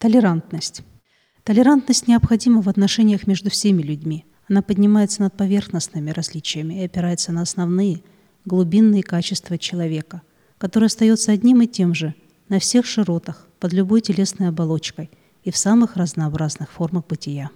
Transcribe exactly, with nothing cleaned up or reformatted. Толерантность. Толерантность необходима в отношениях между всеми людьми. Она поднимается над поверхностными различиями и опирается на основные, глубинные качества человека, который остается одним и тем же на всех широтах, под любой телесной оболочкой и в самых разнообразных формах бытия.